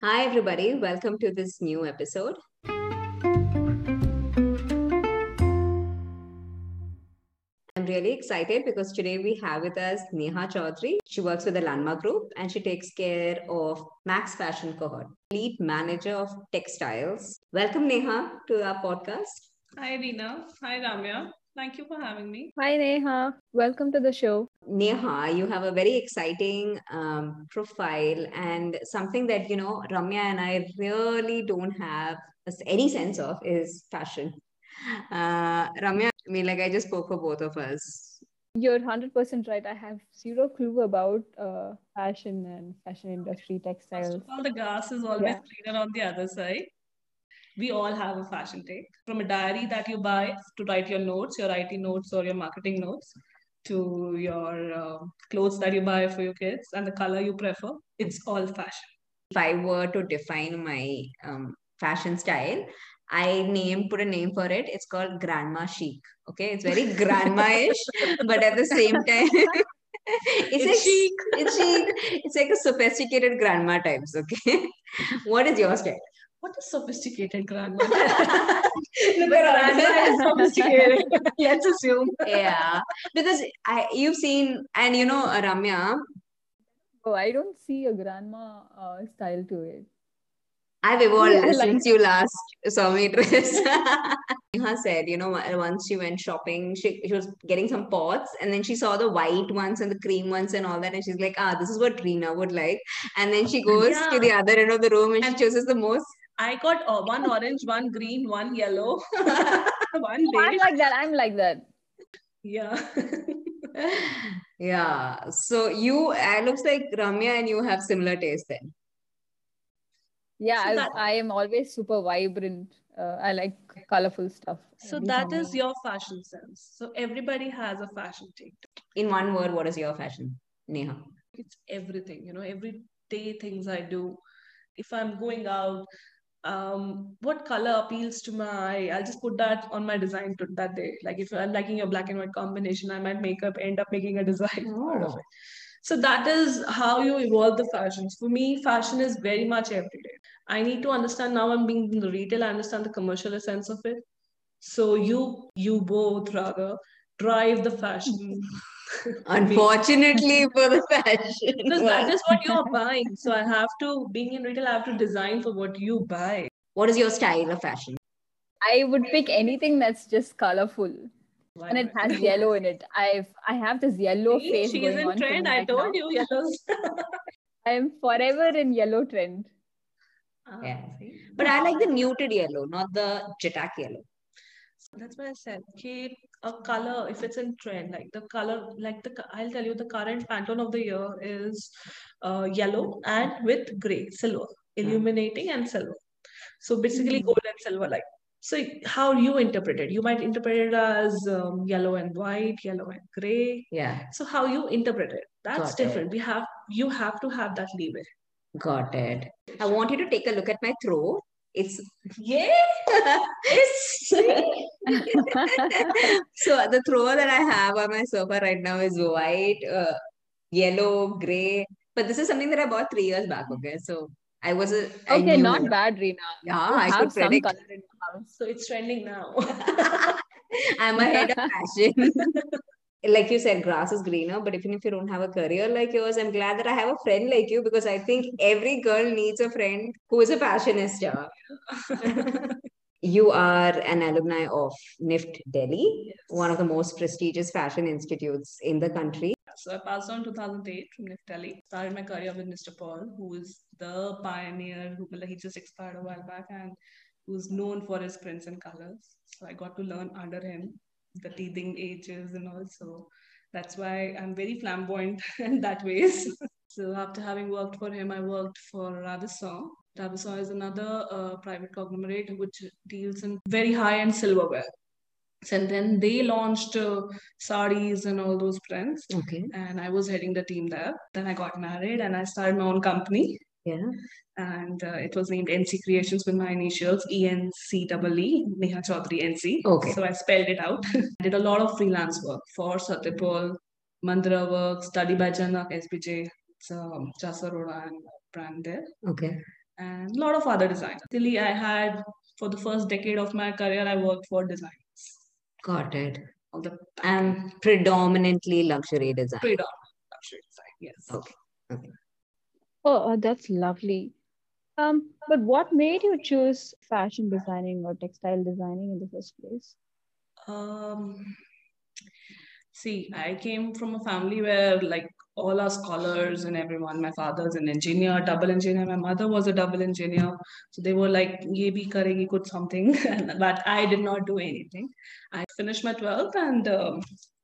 Hi everybody, welcome to this new episode. I'm really excited because today we have with us Neha Chaudhary. She works with the Landmark Group and she takes care of Max Fashion cohort, lead manager of textiles. Welcome Neha to our podcast. Hi Reena. Hi Ramya. Thank you for having me. Hi Neha. Welcome to the show. Neha, you have a very exciting profile and something that, Ramya and I really don't have any sense of is fashion. Ramya, I just spoke for both of us. You're 100% right. I have zero clue about fashion and fashion industry, textiles. First of all, the grass is always greener on the other side. We all have a fashion take. From a diary that you buy to write your notes, your IT notes or your marketing notes, to your clothes that you buy for your kids and the color you prefer, it's all fashion. If I were to define my fashion style, I put a name for it. It's called grandma chic. Okay, it's very grandma-ish, but at the same time, it's chic. It's like a sophisticated grandma types. Okay, what is your style? What is sophisticated grandma? Grandma is sophisticated. Let's assume. Yeah. Because you've seen, and Ramya. Oh, I don't see a grandma style to it. I've evolved since you last saw me dress. Neha said, once she went shopping, she was getting some pots and then she saw the white ones and the cream ones and all that. And she's like, this is what Reena would like. And then she goes to the other end of the room and she chooses the most. I got one orange, one green, one yellow, one beige. I'm like that. Yeah. Yeah. So it looks like Ramya and you have similar taste then. Yeah, so I am always super vibrant. I like colorful stuff. So that is your fashion sense. So everybody has a fashion take. In one word, what is your fashion, Neha? It's everything, everyday things I do. If I'm going out, what color appeals to my eye? I'll just put that on my design that day. Like if I'm liking your black and white combination, I might end up making a design out of it. So that is how you evolve the fashions. For me, fashion is very much everyday. I need to understand now I'm being in the retail, I understand the commercial sense of it. So you both rather drive the fashion. Unfortunately for the fashion. Because that is what you're buying. So being in retail, I have to design for what you buy. What is your style of fashion? I would pick anything that's just colorful. And it has yellow in it. I have this yellow face going on. She's in trend. I told you, yellows. I am forever in yellow trend. Yeah, but I like the muted yellow, not the jettak yellow. That's why I said keep a color if it's in trend. Like the color, I'll tell you the current Pantone of the year is yellow and with grey, silver, illuminating and silver. So basically, gold and silver like. So how you interpret it? You might interpret it as yellow and white, yellow and grey. Yeah. So how you interpret it? That's different. You have to have that leeway. Got it. I want you to take a look at my throw. So the throw that I have on my sofa right now is white, yellow, grey. But this is something that I bought 3 years back. Okay, so. Not bad, Reena. Yeah, I could predict. So it's trending now. I'm ahead of fashion. Like you said, grass is greener, but even if you don't have a career like yours, I'm glad that I have a friend like you because I think every girl needs a friend who is a fashionista. You are an alumni of NIFT Delhi, one of the most prestigious fashion institutes in the country. So I passed on in 2008 from NIFT Delhi. Started my career with Mr. Paul, who is the pioneer, he just expired a while back and who's known for his prints and colors. So I got to learn under him, the teething ages and all. So that's why I'm very flamboyant in that ways. So after having worked for him, I worked for Radisson. Tavisha is another private conglomerate which deals in very high-end silverware. So, and then they launched sarees and all those brands. Okay. And I was heading the team there. Then I got married and I started my own company. Yeah. And it was named NC Creations with my initials, ENCEE, Neha Chaudhary NC. Okay. So I spelled it out. I did a lot of freelance work for Satya Paul, Mandra Works, Study by Jana, SBJ, Chasaroda and brand there. Okay. and a lot of other designers. Tilly, I had for the first decade of my career, I worked for designers. Got it. And predominantly luxury design. Predominantly luxury design, yes. Okay. Okay. Oh, that's lovely. But what made you choose fashion designing or textile designing in the first place? See, I came from a family where like all our scholars and everyone, my father's an engineer, double engineer, my mother was a double engineer. So they were like, ye bhi karegi kuch something, but I did not do anything. I finished my 12th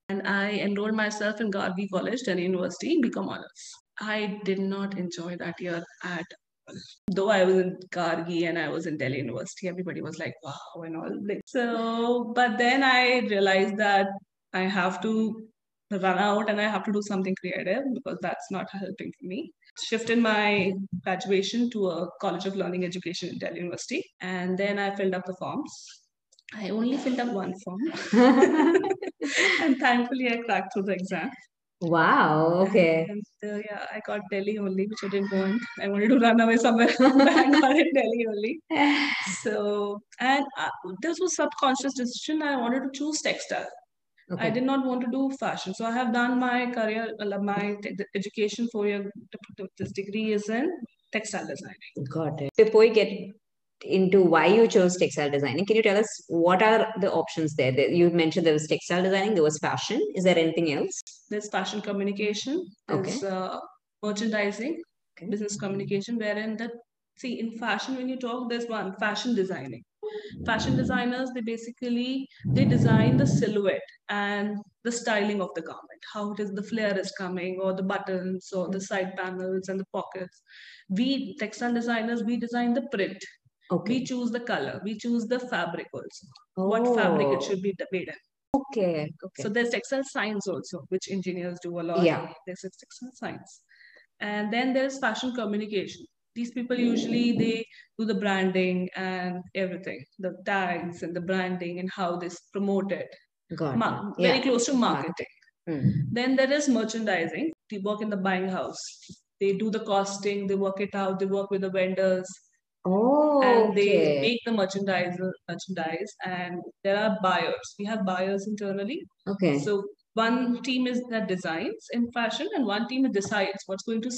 and I enrolled myself in Garvi College, Delhi University, become honors. I did not enjoy that year at all. Though I was in Gargi and I was in Delhi University, everybody was like, wow, and all. So, but then I realized that I have to run out and I have to do something creative because that's not helping for me. Shifted my graduation to a College of Learning Education in Delhi University. And then I filled up the forms. I only filled up one form. And thankfully, I cracked through the exam. Wow, okay. And yeah, I got Delhi only, which I didn't want. I wanted to run away somewhere. I got in Delhi only. So, and this was subconscious decision. I wanted to choose textile. Okay. I did not want to do fashion. So I have done my career, my education for your this degree is in textile designing. Got it. Before you get into why you chose textile designing, can you tell us what are the options there? You mentioned there was textile designing, there was fashion. Is there anything else? There's fashion communication, there's merchandising, okay, business communication, wherein that, see, in fashion, when you talk, there's one, fashion designing. Fashion designers, they basically, they design the silhouette and the styling of the garment, how it is, the flare is coming or the buttons or the side panels and the pockets. We textile designers, we design the print. Okay. We choose the color. We choose the fabric also. Oh. What fabric it should be made in. Okay. Okay. So there's textile science also, which engineers do a lot. Yeah. There's textile science. And then there's fashion communication. These people usually, they do the branding and everything, the tags and the branding and how they promote it. Very close to marketing. Then there is merchandising. They work in the buying house. They do the costing. They work it out. They work with the vendors. Oh, and they make the merchandise. And there are buyers. We have buyers internally. Okay. So one team is that designs in fashion and one team decides what's going to,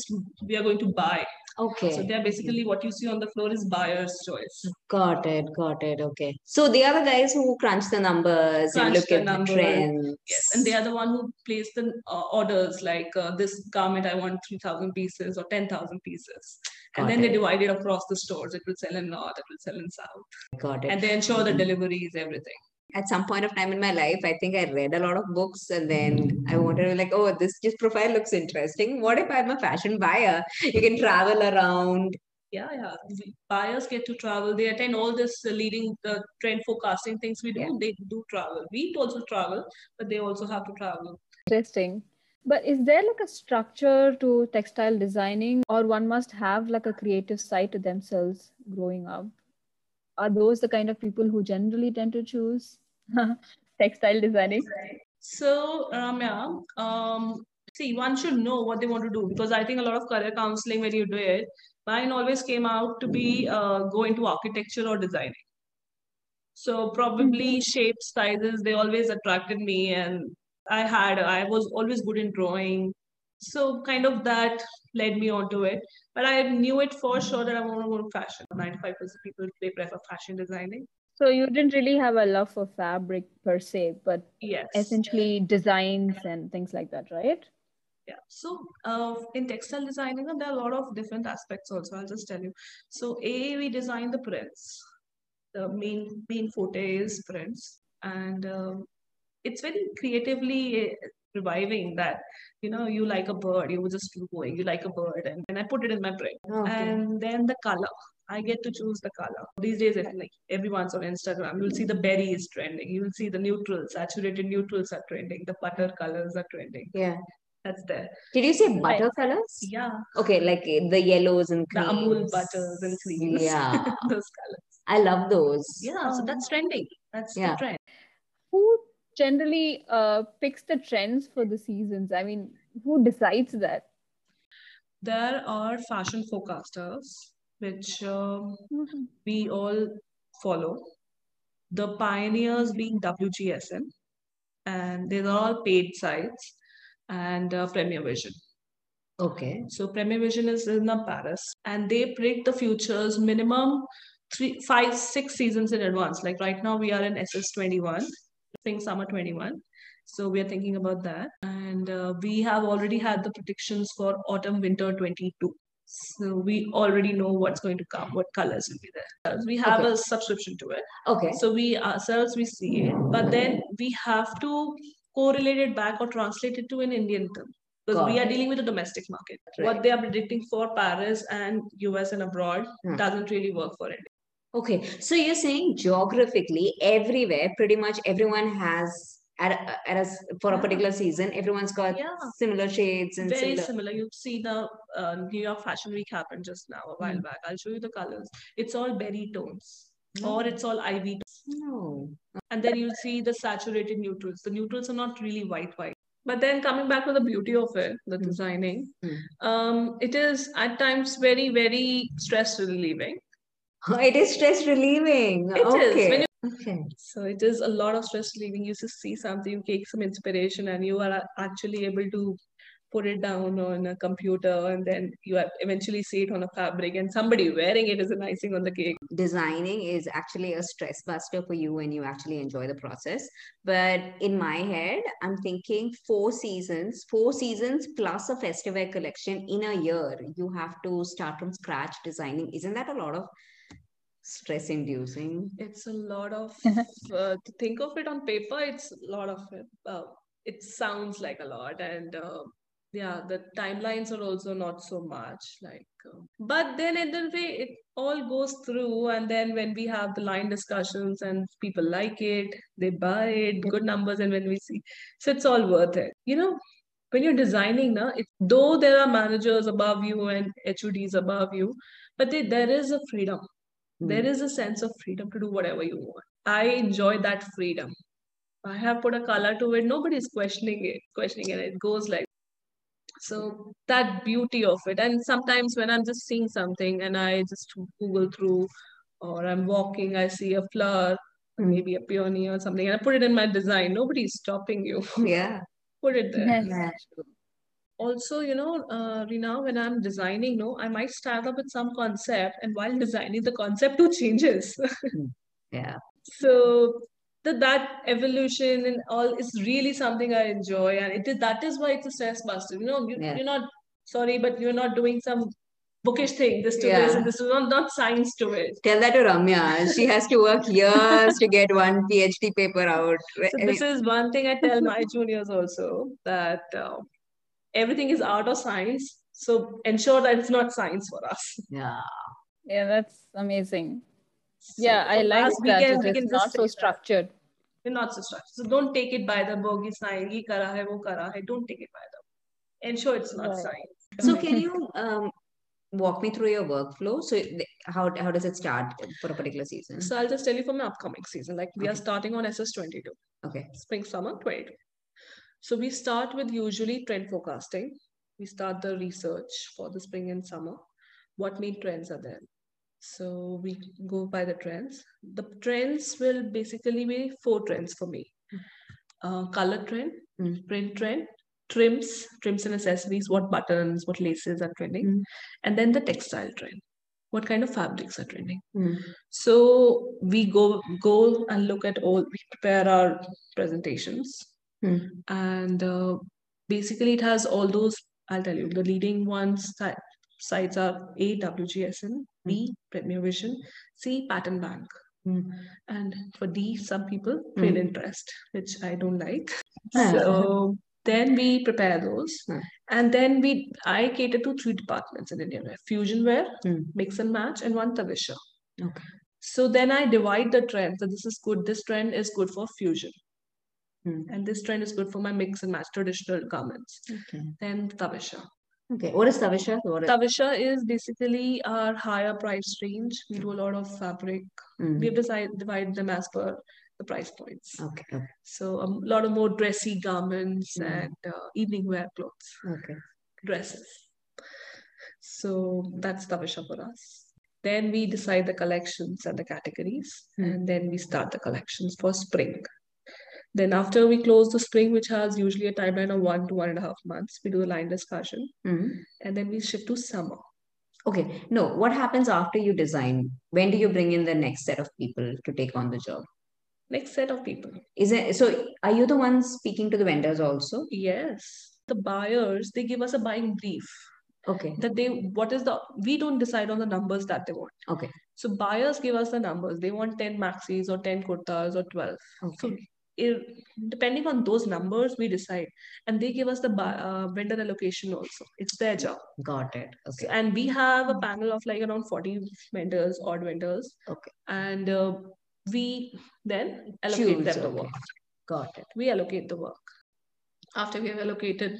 we are going to buy. Okay. So they're basically what you see on the floor is buyer's choice. Got it. Got it. Okay. So they are the guys who crunch the numbers and look at the trends. Yes. And they are the one who place the orders like this garment, I want 3,000 pieces or 10,000 pieces. And then they divide it across the stores. It will sell in north, it will sell in south. Got it. And they ensure the deliveries, everything. At some point of time in my life, I think I read a lot of books and then I wanted to be like, oh, this profile looks interesting. What if I'm a fashion buyer? You can travel around. Yeah, yeah. The buyers get to travel. They attend all this leading trend forecasting things we do. Yeah. They do travel. We also travel, but they also have to travel. Interesting. But is there like a structure to textile designing or one must have like a creative side to themselves growing up? Are those the kind of people who generally tend to choose textile designing? So, Ramya, see, one should know what they want to do because I think a lot of career counseling when you do it, mine always came out to be go into architecture or designing. So probably shapes, sizes, they always attracted me and I was always good in drawing. So kind of that led me onto it. But I knew it for sure that I want to go to fashion. 95% people, they prefer fashion designing. So you didn't really have a love for fabric per se, but essentially designs and things like that, right? Yeah. So in textile designing, there are a lot of different aspects also. I'll just tell you. So A, we design the prints. The main forte is prints. And it's very creatively reviving that, you know, you like a bird, you just keep going, you like a bird, and I put it in my brain. Okay. And then the color, I get to choose the color. These days, like everyone's on Instagram, you'll see the berry is trending, you'll see the neutrals, saturated neutrals are trending, the butter colors are trending. Yeah. That's there. Did you say butter colors? Yeah. Okay, like the yellows and creams. The Amul butters and creams. Yeah. Those colors. I love those. Yeah, so that's trending. That's the trend. Who generally picks the trends for the seasons? I mean, who decides that? There are fashion forecasters which we all follow. The pioneers being WGSN, and these are all paid sites, and Premier Vision. Okay. So Premier Vision is in Paris, and they predict the futures minimum 3, 5, 6 seasons in advance. Like right now we are in SS21, spring summer 21. So we are thinking about that, and we have already had the predictions for autumn winter 22. So we already know what's going to come, what colors will be there. We have a subscription to it. Okay. So we ourselves, we see it, but then we have to correlate it back or translate it to an Indian term, because we are dealing with the domestic market. Right. What they are predicting for Paris and US and abroad doesn't really work for India. Okay. So you're saying geographically everywhere, pretty much everyone has... for a particular season, everyone's got similar shades and very similar. You see the New York Fashion Week happened just now, a while back. I'll show you the colors. It's all berry tones or it's all ivy tones. And then you see the saturated neutrals. The neutrals are not really white. But then coming back to the beauty of it, the designing, it is at times very, very stress relieving. It is stress relieving. It is. Okay. So it is a lot of stress relieving. You just see something, you take some inspiration, and you are actually able to put it down on a computer, and then you eventually see it on a fabric, and somebody wearing it is an icing on the cake. Designing is actually a stress buster for you when you actually enjoy the process. But in my head, I'm thinking 4 seasons plus a festive wear collection in a year. You have to start from scratch designing. Isn't that a lot of stress inducing? It's a lot of to think of it on paper, it's a lot of it. It sounds like a lot, and the timelines are also not so much like but then in the way it all goes through, and then when we have the line discussions and people like it, they buy it, good numbers, and when we see, so it's all worth it. You know, when you're designing now, though there are managers above you and HODs above you, but there is a freedom. There is a sense of freedom to do whatever you want. I enjoy that freedom. I have put a color to it. Nobody is questioning it. It goes like, so that beauty of it. And sometimes when I'm just seeing something and I just Google through, or I'm walking, I see a flower, maybe a peony or something, and I put it in my design. Nobody is stopping you. Yeah. Put it there. Yeah. Also, you know, Reena, when I'm designing, I might start up with some concept, and while designing, the concept too changes. Yeah. So that evolution and all is really something I enjoy, and that is why it's a stress buster. You know, you're not, sorry, but you're not doing some bookish thing. This to this and this is not science to it. Tell that to Ramya. She has to work years to get one PhD paper out. So this is one thing I tell my juniors also, that... everything is out of science, so ensure that it's not science for us. Yeah. Yeah, that's amazing. So yeah, I like that. It's not so structured. We're not so structured. So don't take it by the book. Don't take it by the book. Ensure it's not science. So can you walk me through your workflow? So how does it start for a particular season? So I'll just tell you for my upcoming season. Like we are starting on SS22. Okay. Spring, summer, 22. So we start with usually trend forecasting. We start the research for the spring and summer. What main trends are there? So we go by the trends. The trends will basically be 4 trends for me. Color trend, print trend, trims and accessories, what buttons, what laces are trending. And then the textile trend. What kind of fabrics are trending? So we go and look at all, we prepare our presentations. And basically it has all those. I'll tell you the leading ones sites are A, WGSN, B, Premier Vision, C, Pattern Bank, and for D, some people trade interest, which I don't like. So then we prepare those, and then I cater to 3 departments in India: Fusionware, Mix and Match, and one Tavisha. Okay. So then I divide the trends. So this is good. This trend is good for fusion. And this trend is good for my mix and match traditional garments. Okay. Then Tavisha. Okay. What is Tavisha? Tavisha is basically our higher price range. We do a lot of fabric. We divide them as per the price points. Okay. So a lot of more dressy garments and evening wear clothes. Okay. Dresses. So that's Tavisha for us. Then we decide the collections and the categories, and then we start the collections for spring. Then after we close the spring, which has usually a timeline of 1 to 1.5 months, we do a line discussion, and then we shift to summer. Okay. No, what happens after you design? When do you bring in the next set of people to take on the job? Next set of people. Is it, so are you the ones speaking to the vendors also? Yes. The buyers, they give us a buying brief. Okay. That they, what is the, we don't decide on the numbers that they want. Okay. So buyers give us the numbers. They want 10 maxis or 10 kurtas or 12. Okay. So it, depending on those numbers, we decide, and they give us the vendor allocation also. It's their job. Got it. Okay. So, and we have a panel of like around 40 vendors, odd vendors. Okay. And we then allocate them the work. Got it. We allocate the work. After we have allocated,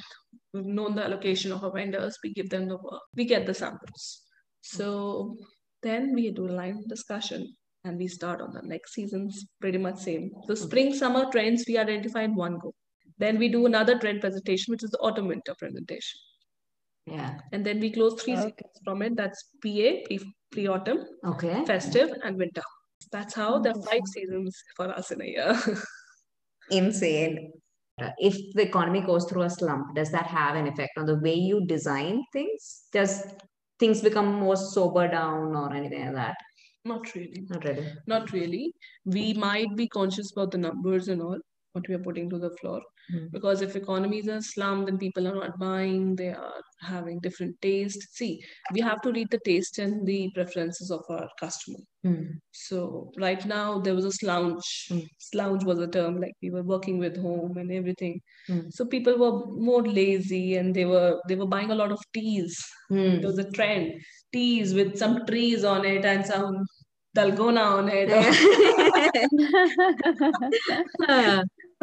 we've known the allocation of our vendors, we give them the work. We get the samples. So then we do a line discussion. And we start on the next seasons, pretty much same. The spring, summer trends, we identify in one go. Then we do another trend presentation, which is the autumn winter presentation. Yeah. And then we close three seasons from it. That's PA, pre-autumn, festive, and winter. That's how the 5 seasons for us in a year. Insane. If the economy goes through a slump, does that have an effect on the way you design things? Does things become more sober down or anything like that? Not really. Not really. Not really. We might be conscious about the numbers and all, what we are putting to the floor. Because if economies are slump, then people are not buying, they are having different tastes. See, we have to read the taste and the preferences of our customer. So right now there was a slouch. Slouch was a term, like we were working with home and everything. So people were more lazy and they were buying a lot of teas. There was a trend. Teas with some trees on it and some dalgona on it.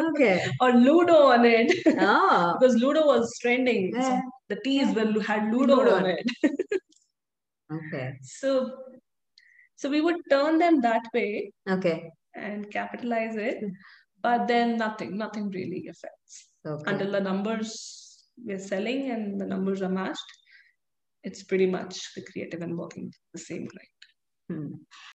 Okay. Or Ludo on it. Oh. Because Ludo was trending. Yeah. So the teas had Ludo on it. Okay. So we would turn them that way. Okay. And capitalize it. But then nothing really affects. Okay. Until the numbers we're selling and the numbers are matched. It's pretty much the creative and working the same client.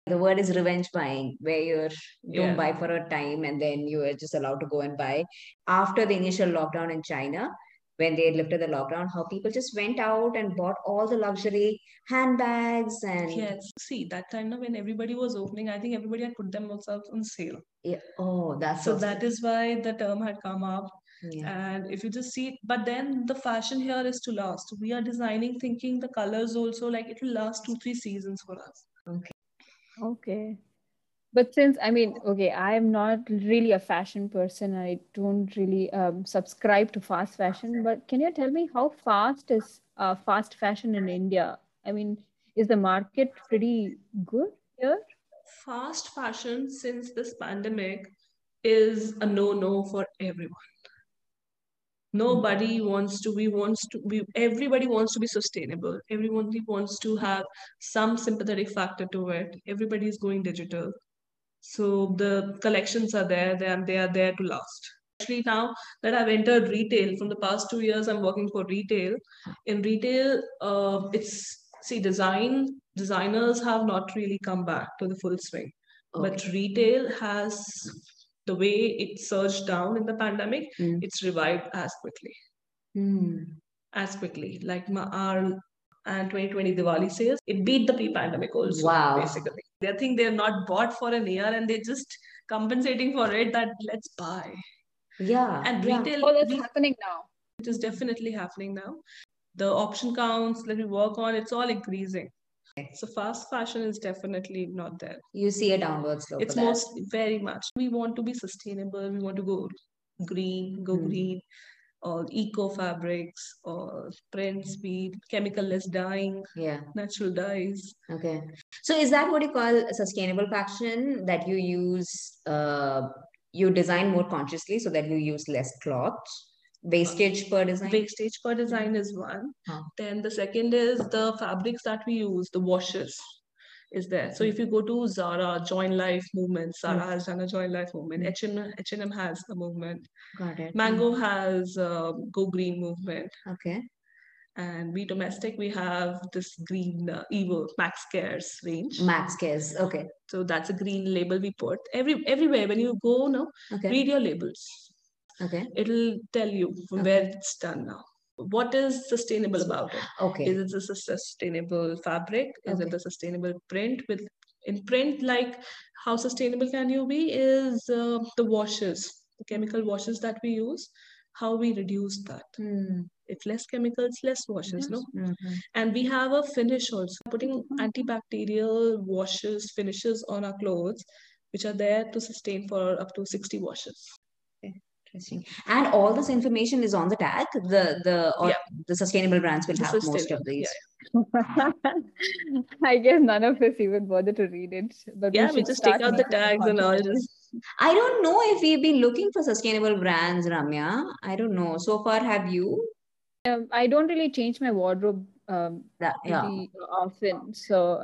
The word is revenge buying, where you don't buy for a time and then you are just allowed to go and buy. After the initial lockdown in China, when they lifted the lockdown, how people just went out and bought all the luxury handbags and... Yes. See, that time when everybody was opening, I think everybody had put themselves on sale. Yeah. Oh, that's... So that is why the term had come up. Yeah. And if you just see, but then the fashion here is to last. We are designing, thinking the colors also, like it will last 2-3 seasons for us. Okay. Okay. But since, I mean, okay, I am not really a fashion person. I don't really subscribe to fast fashion, but can you tell me how fast is fast fashion in India? I mean, is the market pretty good here? Fast fashion since this pandemic is a no-no for everyone. Nobody wants to, everybody wants to be sustainable. Everyone wants to have some sympathetic factor to it. Everybody is going digital. So the collections are there, they are there to last. Actually, now that I've entered retail, from the past 2 years, I'm working for retail. In retail, designers have not really come back to the full swing. Okay. But retail has... The way it surged down in the pandemic, it's revived as quickly. As quickly. Like our 2020 Diwali sales, it beat the pre-pandemic also, basically. They think they're not bought for a year and they're just compensating for it that let's buy. Yeah. And retail... Oh, that's happening now. It is definitely happening now. The option counts that we work on, it's all increasing. So fast fashion is definitely not there. You see a downward slope. It's most very much. We want to be sustainable. We want to go green, or eco fabrics, or print speed, chemical-less dyeing, natural dyes. Okay. So is that what you call a sustainable fashion, that you use? You design more consciously so that you use less cloth. Wastage per design? Wastage per design is one. Then the second is the fabrics that we use, the washes is there. So if you go to Zara, Join Life movement, Zara has done a Join Life movement, H&M has a movement. Got it. Mango has Go Green movement. Okay. And we domestic, we have this green Evo Max Cares range. Max Cares, okay. So that's a green label we put everywhere. When you go now, read your labels. Okay. It'll tell you from where it's done now. What is sustainable about it? Okay. Is it a sustainable fabric? Is it a sustainable print? With in print, like how sustainable can you be? Is the washes, the chemical washes that we use, how we reduce that. It's less chemicals, less washes, no? And we have a finish also, putting antibacterial washes, finishes on our clothes, which are there to sustain for up to 60 washes. Interesting. And all this information is on the tag. The sustainable brands will have most of these. Yeah. I guess none of us even bother to read it. But we just take out the tags and all. I don't know if we've been looking for sustainable brands, Ramya. I don't know. So far, have you? I don't really change my wardrobe really often. So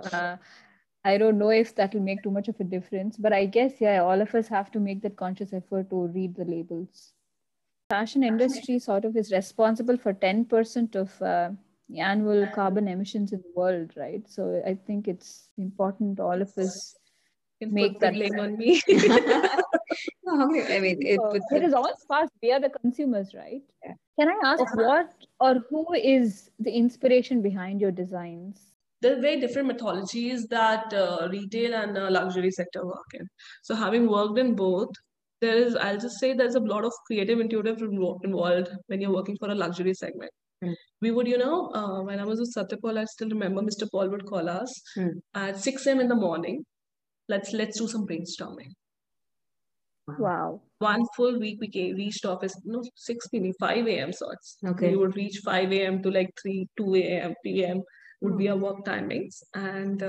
I don't know if that will make too much of a difference, but I guess, all of us have to make that conscious effort to read the labels. Fashion industry sort of is responsible for 10% of annual carbon emissions in the world, right? So I think it's important all of us make that blame on me. I mean, it is all fast. We are the consumers, right? Yeah. Can I ask what or who is the inspiration behind your designs? There are very different methodologies that retail and luxury sector work in. So having worked in both, I'll just say there's a lot of creative intuitive involved when you're working for a luxury segment. We would, when I was with Satya Paul, I still remember Mr. Paul would call us at 6 a.m. in the morning. Let's do some brainstorming. Wow. One full week we reached office, 5 a.m. sorts. Okay. We would reach 5 a.m. to 2 a.m., p.m. would be our work timings. And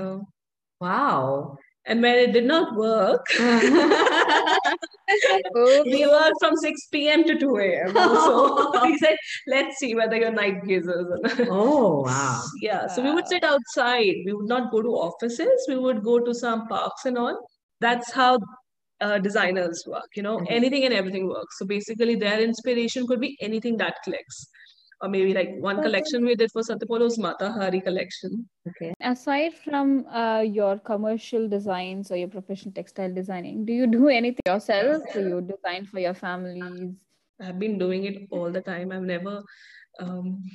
wow. And when it did not work, we were from 6 p.m. to 2 a.m. So we said, let's see whether you're night gazers or not. Oh, wow. Yeah. So we would sit outside. We would not go to offices. We would go to some parks and all. That's how designers work, anything and everything works. So basically their inspiration could be anything that clicks. Or maybe one collection we did for Satya Paul was Mata Hari collection. Okay. Aside from your commercial designs or your professional textile designing, do you do anything yourself? Do you design for your families? I've been doing it all the time. I've never,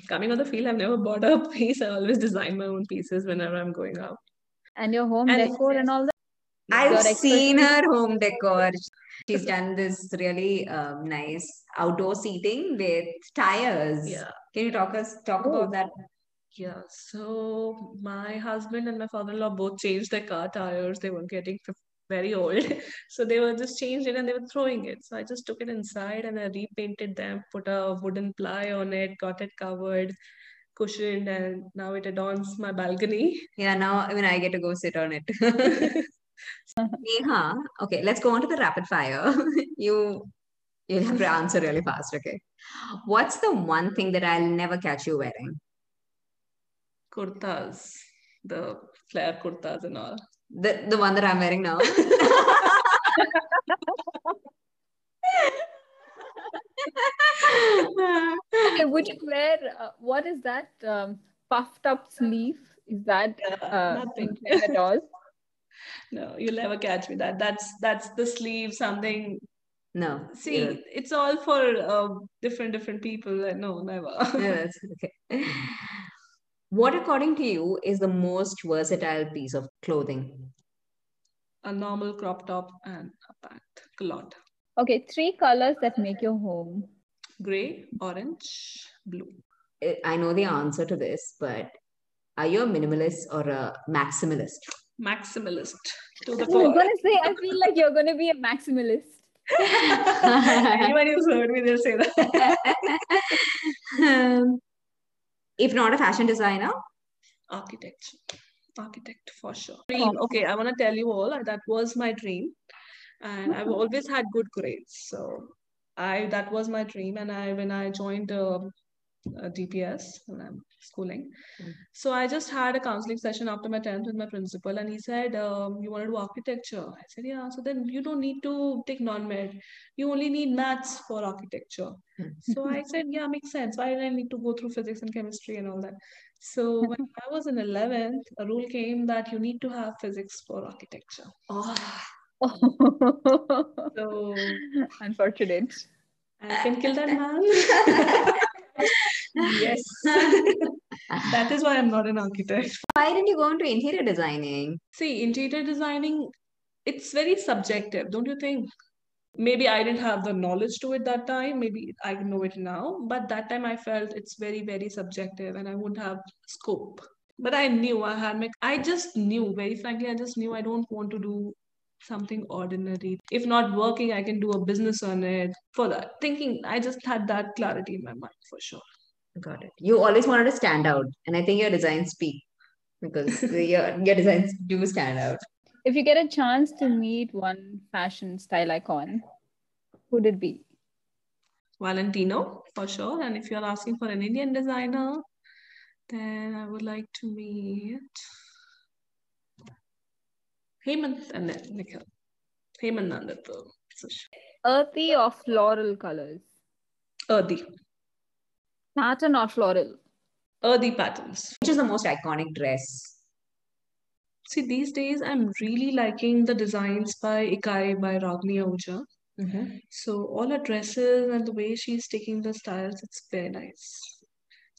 coming on the field, I've never bought a piece. I always design my own pieces whenever I'm going out. And your home decor and all that? I've seen her home decor. She's done this really nice outdoor seating with tires. Yeah. Can you talk about that? Yeah. So my husband and my father-in-law both changed their car tires. They were getting very old. So they were just changed it and they were throwing it. So I just took it inside and I repainted them, put a wooden ply on it, got it covered, cushioned, and now it adorns my balcony. Yeah. Now, I get to go sit on it. Neha, okay, let's go on to the rapid fire. You'll have to answer really fast, okay? What's the one thing that I'll never catch you wearing? Kurtas, the flare kurtas and all. The one that I'm wearing now. Okay, would you wear what is that puffed up sleeve? Is that nothing at all? No, you'll never catch me. That's the sleeve, something. No. See, It's all for different people. No, never. That's okay. What, according to you, is the most versatile piece of clothing? A normal crop top and a pant. Culotte. Okay, 3 colors that make your home. Grey, orange, blue. I know the answer to this, but are you a minimalist or a maximalist? Maximalist to the core. I was going to say, I feel like you're going to be a maximalist. Anyone who's heard me, they'll say that. If not a fashion designer? Architect for sure. Dream. Okay, I want to tell you all, that was my dream. And I've always had good grades. So that was my dream. And when I joined DPS when I'm schooling. So I just had a counseling session after my 10th with my principal, and he said, you want to do architecture? I said, yeah. So then you don't need to take non-med. You only need maths for architecture. So I said, yeah, makes sense. Why did I need to go through physics and chemistry and all that? So when I was in 11th, a rule came that you need to have physics for architecture. So unfortunate. I can kill that man. Yes. That is why I'm not an architect. Why didn't you go into interior designing? See, interior designing, it's very subjective, don't you think? Maybe I didn't have the knowledge to it that time. Maybe I know it now. But that time I felt it's very, very subjective and I wouldn't have scope. But I knew I had my... I just knew, very frankly, I just knew I don't want to do something ordinary. If not working, I can do a business on it. For that thinking, I just had that clarity in my mind for sure. Got it. You always wanted to stand out, and I think your designs speak because your designs do stand out. If you get a chance to meet one fashion style icon, who would it be? Valentino for sure. And if you're asking for an Indian designer, then I would like to meet Hemant Nandatur. Earthy or floral colors? Earthy. Pattern or floral? Earthy patterns. Which is the most iconic dress? See, these days I'm really liking the designs by Ikai, by Ragnia Uja. Mm-hmm. So all her dresses and the way she's taking the styles, it's very nice.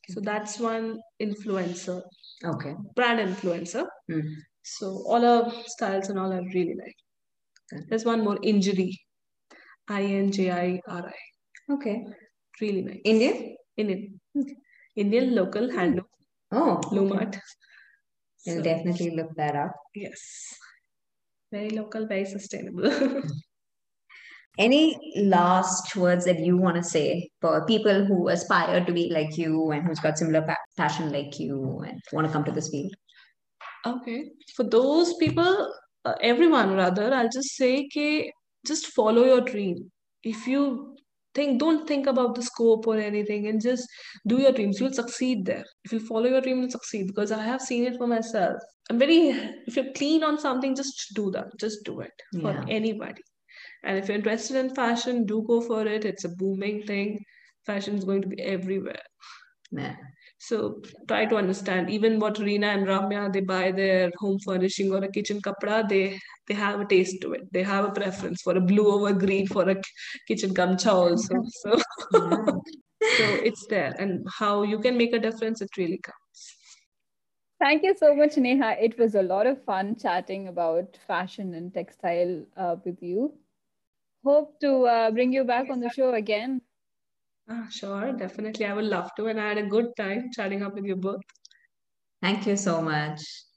So that's one influencer. Okay. Brand influencer. Mm-hmm. So all her styles and all I really like. Okay. There's one more, Injiri. Injiri. Okay. Really nice. Indian? Indian. Okay. Indian local handloom. Oh. Okay. Loomart. You'll definitely look that up. Yes. Very local, very sustainable. Any last words that you want to say for people who aspire to be like you and who's got similar passion like you and want to come to this field? Okay. For those people, everyone rather, I'll just say that just follow your dream. If you think, don't think about the scope or anything and just do your dreams. You'll succeed there. If you follow your dream, you'll succeed because I have seen it for myself. If you're clean on something, just do that. Just do it for anybody. And if you're interested in fashion, do go for it. It's a booming thing. Fashion is going to be everywhere. Yeah. So try to understand even what Reena and Ramya, they buy their home furnishing or a kitchen kapda, they have a taste to it. They have a preference for a blue over green for a kitchen kamcha also. So, so it's there. And how you can make a difference, it really counts. Thank you so much, Neha. It was a lot of fun chatting about fashion and textile with you. Hope to bring you back on the show again. Sure, definitely. I would love to. And I had a good time chatting up with you both. Thank you so much.